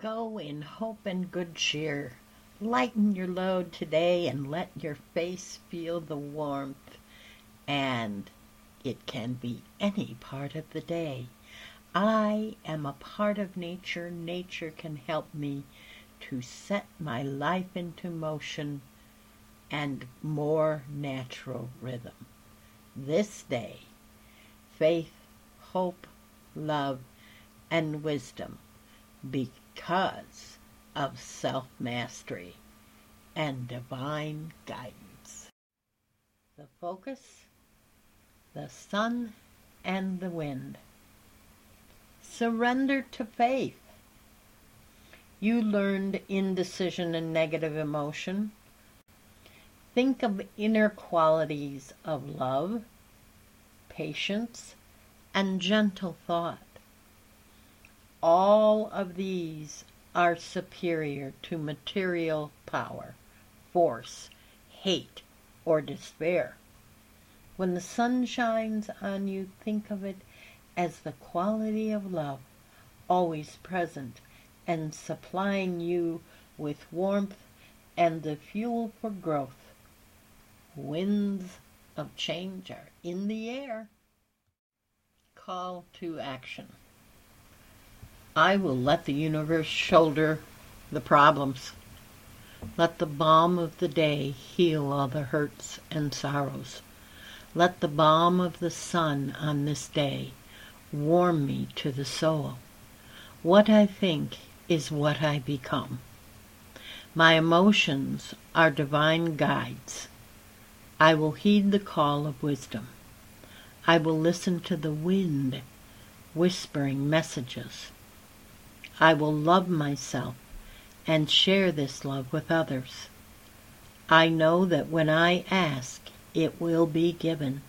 Go in hope and good cheer. Lighten your load today and let your face feel the warmth. And it can be any part of the day. I am a part of nature. Nature can help me to set my life into motion and more natural rhythm. This day, faith, hope, love, and wisdom because of self-mastery and divine guidance. The focus, the sun, and the wind. Surrender to faith. You learned indecision and negative emotion. Think of inner qualities of love, patience, and gentle thought. All of these are superior to material power, force, hate, or despair. When the sun shines on you, think of it as the quality of love, always present and supplying you with warmth and the fuel for growth. Winds of change are in the air. Call to action. I will let the universe shoulder the problems. Let the balm of the day heal all the hurts and sorrows. Let the balm of the sun on this day warm me to the soul. What I think is what I become. My emotions are divine guides. I will heed the call of wisdom. I will listen to the wind whispering messages. I will love myself and share this love with others. I know that when I ask, it will be given.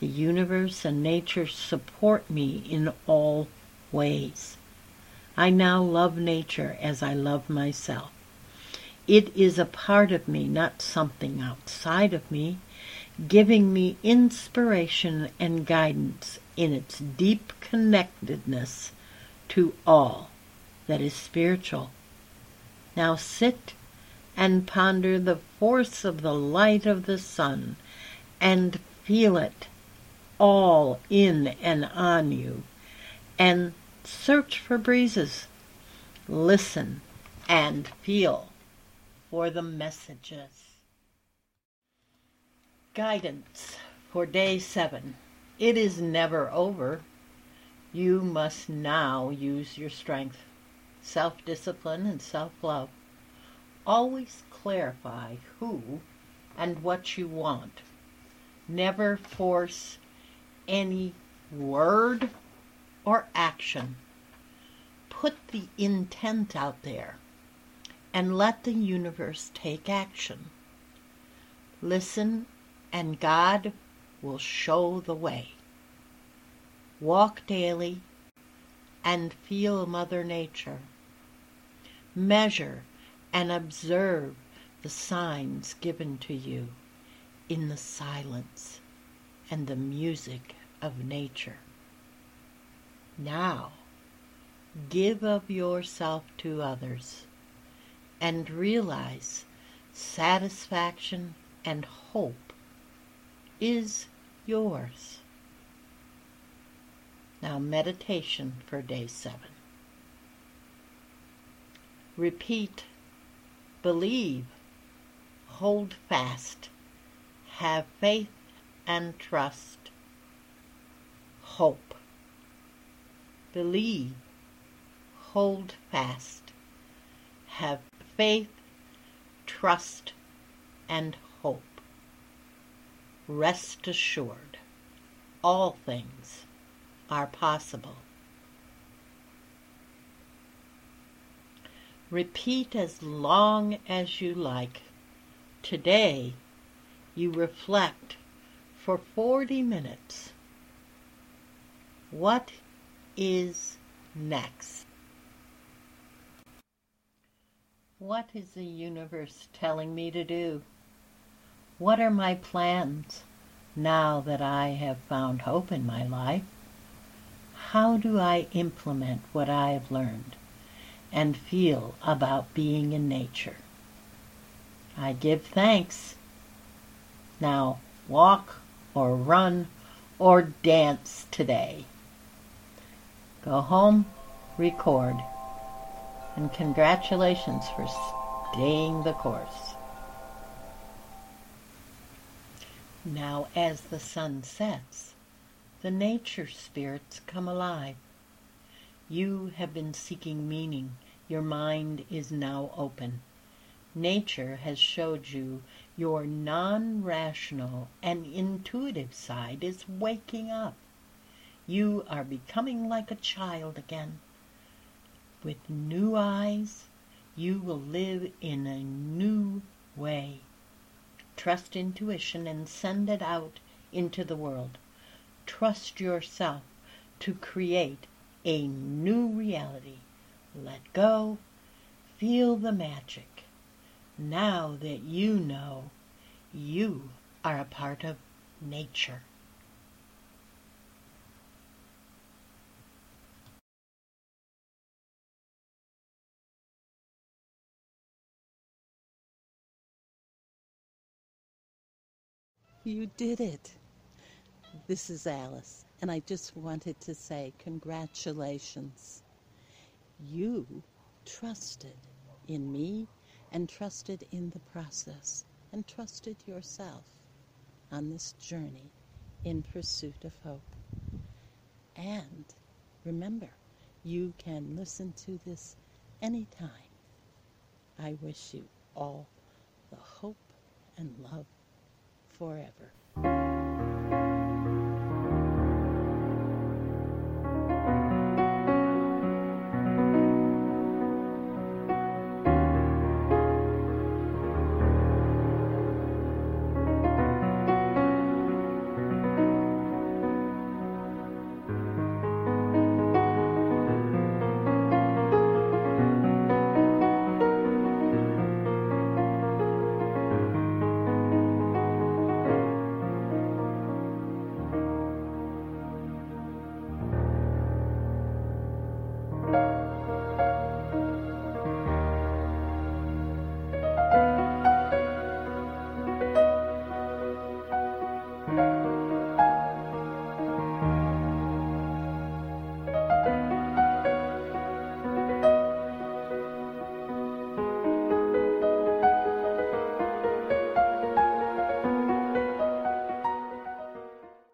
The universe and nature support me in all ways. I now love nature as I love myself. It is a part of me, not something outside of me, giving me inspiration and guidance in its deep connectedness to all that is spiritual. Now sit and ponder the force of the light of the sun and feel it all in and on you, and search for breezes. Listen and feel for the messages. Guidance for day 7. It is never over. You must now use your strength, self-discipline, and self-love. Always clarify who and what you want. Never force any word or action. Put the intent out there and let the universe take action. Listen, and God will show the way. Walk daily and feel Mother Nature. Measure and observe the signs given to you in the silence and the music of nature. Now, give of yourself to others and realize satisfaction and hope is yours. Now, meditation for day 7. Repeat, believe, hold fast, have faith and trust, hope. Believe, hold fast, have faith, trust, and hope. Rest assured, all things are possible. Repeat as long as you like. Today, you reflect for 40 minutes. What is next? What is the universe telling me to do? What are my plans now that I have found hope in my life? How do I implement what I have learned? and feel about being in nature. I give thanks. Now walk or run or dance today. Go home, record, and congratulations for staying the course. Now as the sun sets, the nature spirits come alive. You have been seeking meaning. Your mind is now open. Nature has showed you your non-rational and intuitive side is waking up. You are becoming like a child again. With new eyes, you will live in a new way. Trust intuition and send it out into the world. Trust yourself to create a new reality. Let go. Feel the magic. Now that you know, you are a part of nature. You did it. This is Alice, and I just wanted to say congratulations. You trusted in me, and trusted in the process, and trusted yourself on this journey in pursuit of hope. And remember, you can listen to this anytime. I wish you all the hope and love forever.